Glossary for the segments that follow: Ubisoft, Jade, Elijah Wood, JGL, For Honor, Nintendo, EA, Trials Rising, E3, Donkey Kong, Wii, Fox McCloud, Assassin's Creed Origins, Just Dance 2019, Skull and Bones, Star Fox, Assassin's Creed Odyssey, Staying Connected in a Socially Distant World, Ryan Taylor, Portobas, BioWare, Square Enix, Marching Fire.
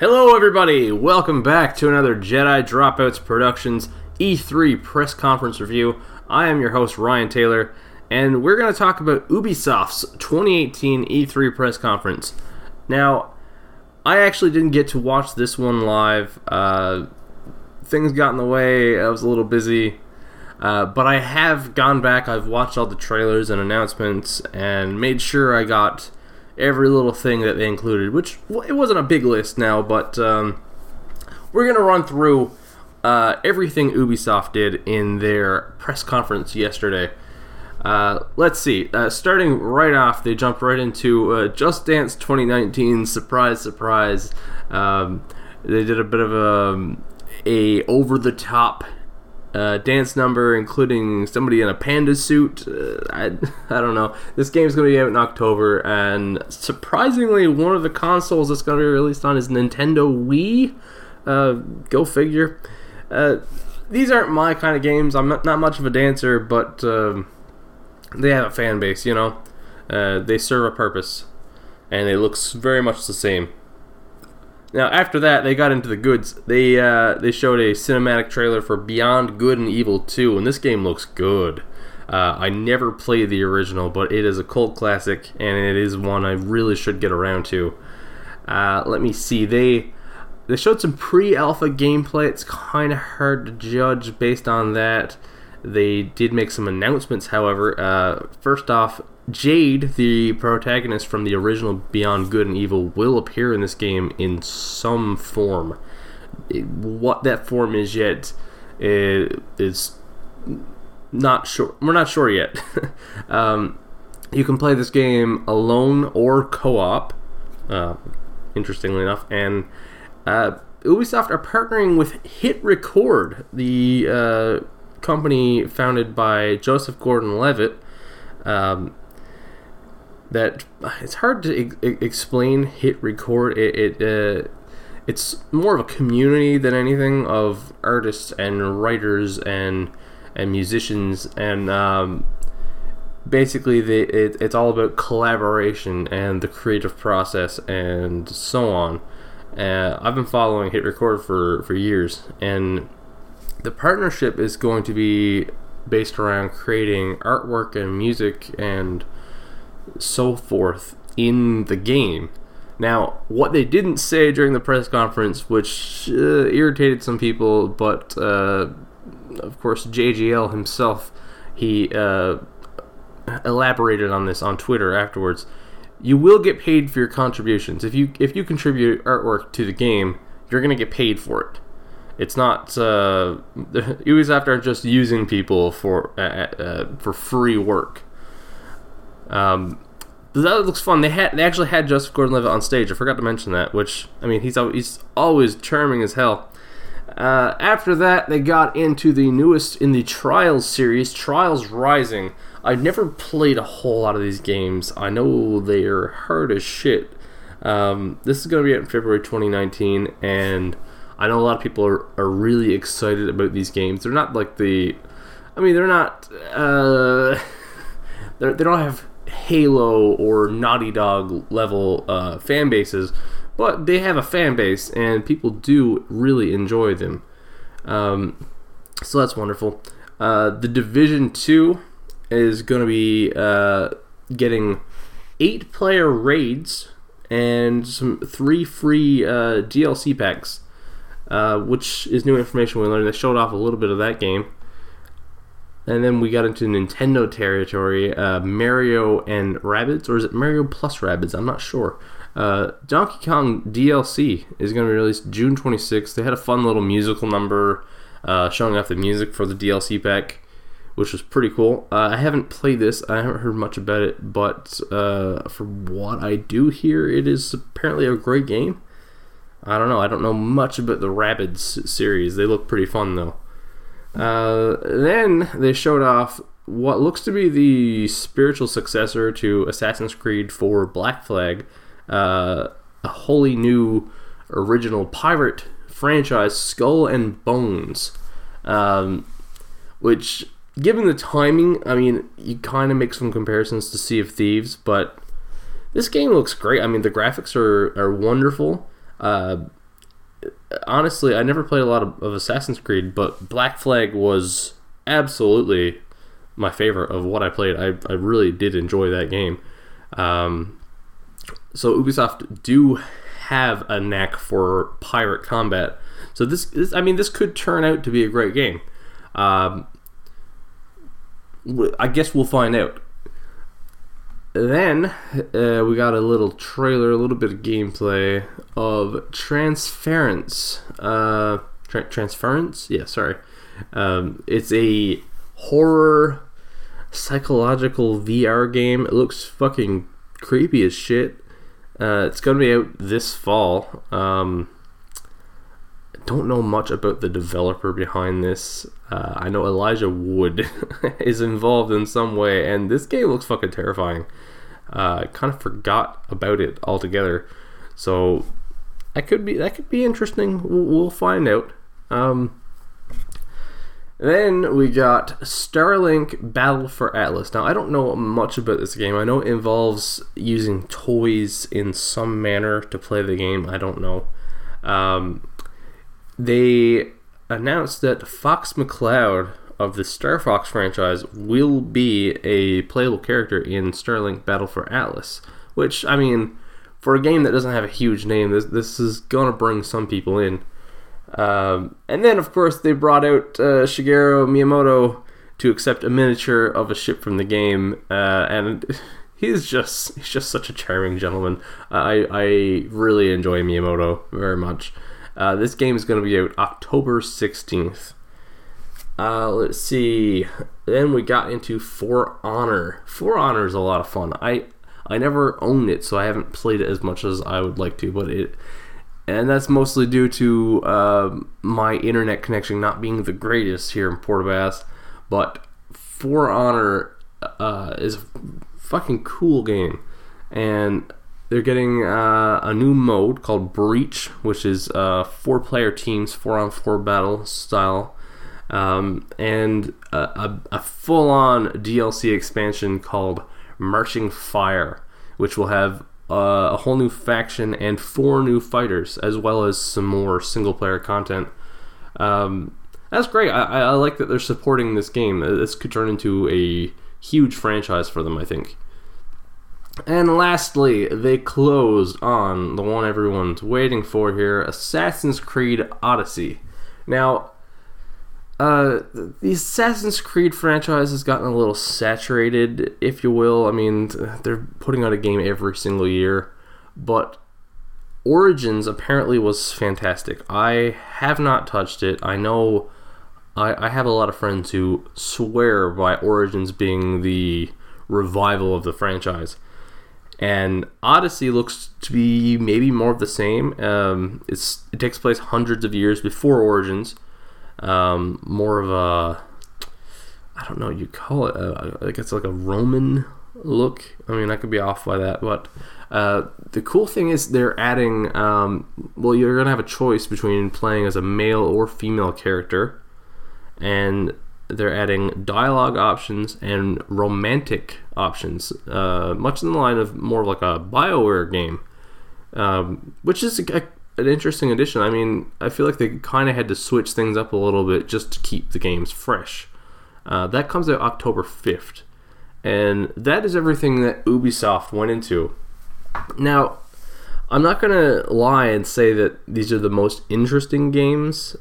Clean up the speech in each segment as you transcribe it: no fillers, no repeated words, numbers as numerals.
Hello everybody, welcome back to another Jedi Dropouts Productions E3 press conference review. I am your host Ryan Taylor, and we're going to talk about Ubisoft's 2018 E3 press conference. Now, I actually didn't get to watch this one live, things got in the way, I was a little busy, but I have gone back, I've watched all the trailers and announcements, and made sure I got every little thing that they included, which it wasn't a big list now, but we're going to run through everything Ubisoft did in their press conference yesterday. Let's see, starting right off, they jumped right into Just Dance 2019, surprise, surprise. They did a bit of a over-the-top dance number, including somebody in a panda suit. I don't know. This game's going to be out in October, and surprisingly, one of the consoles that's going to be released on is Nintendo Wii. Go figure. These aren't my kind of games. I'm not much of a dancer, but they have a fan base, you know? They serve a purpose, and they look very much the same. Now, after that, they got into the goods. They showed a cinematic trailer for Beyond Good and Evil 2, and this game looks good. I never played the original, but it is a cult classic, and it is one I really should get around to. Let me see. They showed some pre-alpha gameplay. It's kind of hard to judge based on that. They did make some announcements, however. First off, Jade, the protagonist from the original Beyond Good and Evil, will appear in this game in some form. What that form is yet is not sure. We're not sure yet. You can play this game alone or co-op, interestingly enough, and Ubisoft are partnering with Hit Record, the company founded by Joseph Gordon-Levitt. That it's hard to explain. Hit Record. It's more of a community than anything of artists and writers and musicians, and basically it's all about collaboration and the creative process and so on. I've been following Hit Record for years, and the partnership is going to be based around creating artwork and music and so forth in the game. Now, what they didn't say during the press conference, which irritated some people, but of course JGL himself, he elaborated on this on Twitter afterwards. You will get paid for your contributions. If you contribute artwork to the game, you're going to get paid for it. It's not Ubisoft are just using people for free work. That looks fun. They actually had Joseph Gordon-Levitt on stage. I forgot to mention that. Which, I mean, he's always charming as hell. After that, they got into the newest in the Trials series, Trials Rising. I've never played a whole lot of these games. I know they are hard as shit. This is going to be out in February 2019, and I know a lot of people are really excited about these games. They're not like they don't have Halo or Naughty Dog level fan bases, but they have a fan base, and people do really enjoy them. So that's wonderful. The Division 2 is going to be getting 8-player raids and some 3 free DLC packs. Which is new information we learned. They showed off a little bit of that game. And then we got into Nintendo territory. Mario and Rabbids, or is it Mario Plus Rabbids? I'm not sure. Donkey Kong DLC is going to be released June 26th. They had a fun little musical number showing off the music for the DLC pack, which was pretty cool. I haven't played this. I haven't heard much about it, but from what I do hear, it is apparently a great game. I don't know. I don't know much about the Rabbids series. They look pretty fun, though. Then they showed off what looks to be the spiritual successor to Assassin's Creed 4 Black Flag, a wholly new original pirate franchise, Skull and Bones, which, given the timing, I mean, you kind of make some comparisons to Sea of Thieves, but this game looks great. I mean, the graphics are wonderful. honestly, I never played a lot of Assassin's Creed, but Black Flag was absolutely my favorite of what I played. I really did enjoy that game. So Ubisoft do have a knack for pirate combat. So this I mean, this could turn out to be a great game. I guess we'll find out. Then we got a little trailer, a little bit of gameplay of Transference. Transference? Yeah, sorry. It's a horror psychological VR game. It looks fucking creepy as shit. It's going to be out this fall. I don't know much about the developer behind this. I know Elijah Wood is involved in some way, and this game looks fucking terrifying. I kind of forgot about it altogether, so that could be interesting. We'll find out. Then we got Starlink Battle for Atlas. Now, I don't know much about this game. I know it involves using toys in some manner to play the game. I don't know. They announced that Fox McCloud of the Star Fox franchise will be a playable character in Starlink Battle for Atlas. Which, I mean, for a game that doesn't have a huge name, this is going to bring some people in. And then, of course, they brought out Shigeru Miyamoto to accept a miniature of a ship from the game, and he's just such a charming gentleman. I really enjoy Miyamoto very much. This game is going to be out October 16th. Let's see. Then we got into For Honor. For Honor is a lot of fun. I never owned it, so I haven't played it as much as I would like to, but it. And that's mostly due to my internet connection not being the greatest here in Portobas. But For Honor is a fucking cool game. And they're getting a new mode called Breach, which is 4-player teams, 4-on-4 battle style. And a full-on DLC expansion called Marching Fire, which will have a whole new faction and 4 new fighters, as well as some more single-player content. That's great. I like that they're supporting this game. This could turn into a huge franchise for them, I think. And lastly, they closed on the one everyone's waiting for here, Assassin's Creed Odyssey. Now, the Assassin's Creed franchise has gotten a little saturated, if you will. I mean, they're putting out a game every single year, but Origins apparently was fantastic. I have not touched it. I know I have a lot of friends who swear by Origins being the revival of the franchise. And Odyssey looks to be maybe more of the same. It takes place hundreds of years before Origins. More of a, I don't know what you call it, I guess like a Roman look. I mean, I could be off by that, but the cool thing is they're adding, you're going to have a choice between playing as a male or female character, and they're adding dialogue options and romantic options, much in the line of more like a BioWare game, which is an interesting addition. I mean, I feel like they kind of had to switch things up a little bit just to keep the games fresh. That comes out October 5th. And that is everything that Ubisoft went into. Now, I'm not going to lie and say that these are the most interesting games,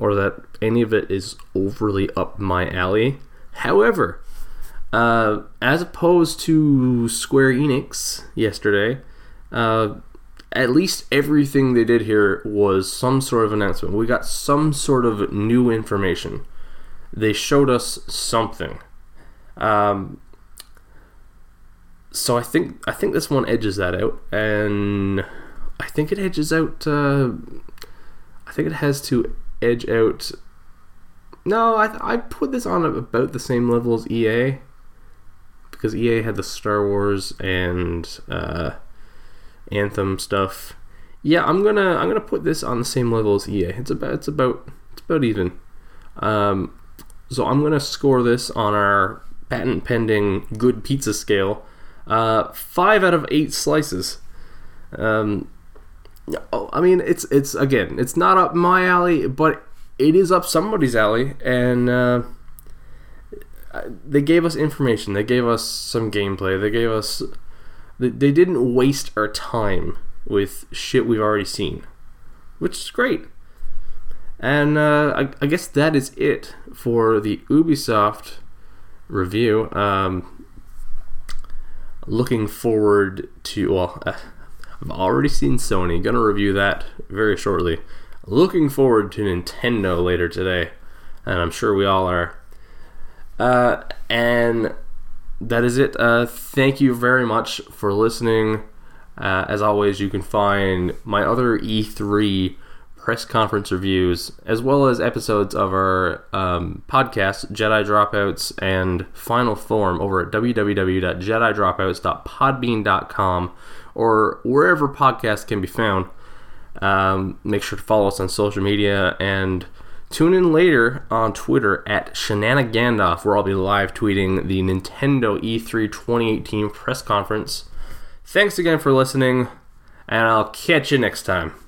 or that any of it is overly up my alley. However, as opposed to Square Enix yesterday, at least everything they did here was some sort of announcement. We got some sort of new information. They showed us something. So I think this one edges that out, and I think it edges out. I think it has to edge out. No, I put this on about the same level as EA, because EA had the Star Wars and Anthem stuff. Yeah, I'm gonna put this on the same level as EA. It's about even. So I'm gonna score this on our patent pending good pizza scale. 5 out of 8 slices. I mean, it's again, it's not up my alley, but it is up somebody's alley, and they gave us information. They gave us some gameplay. They gave us... They didn't waste our time with shit we've already seen, which is great. And I guess that is it for the Ubisoft review. Looking forward to... Well, I've already seen Sony. Gonna review that very shortly. Looking forward to Nintendo later today, and I'm sure we all are. And that is it. Thank you very much for listening. As always, you can find my other E3 press conference reviews, as well as episodes of our podcast, Jedi Dropouts and Final Form, over at www.jedidropouts.podbean.com, or wherever podcasts can be found. Make sure to follow us on social media, and tune in later on Twitter at ShenanaGandalf, where I'll be live tweeting the Nintendo E3 2018 press conference. Thanks again for listening, and I'll catch you next time.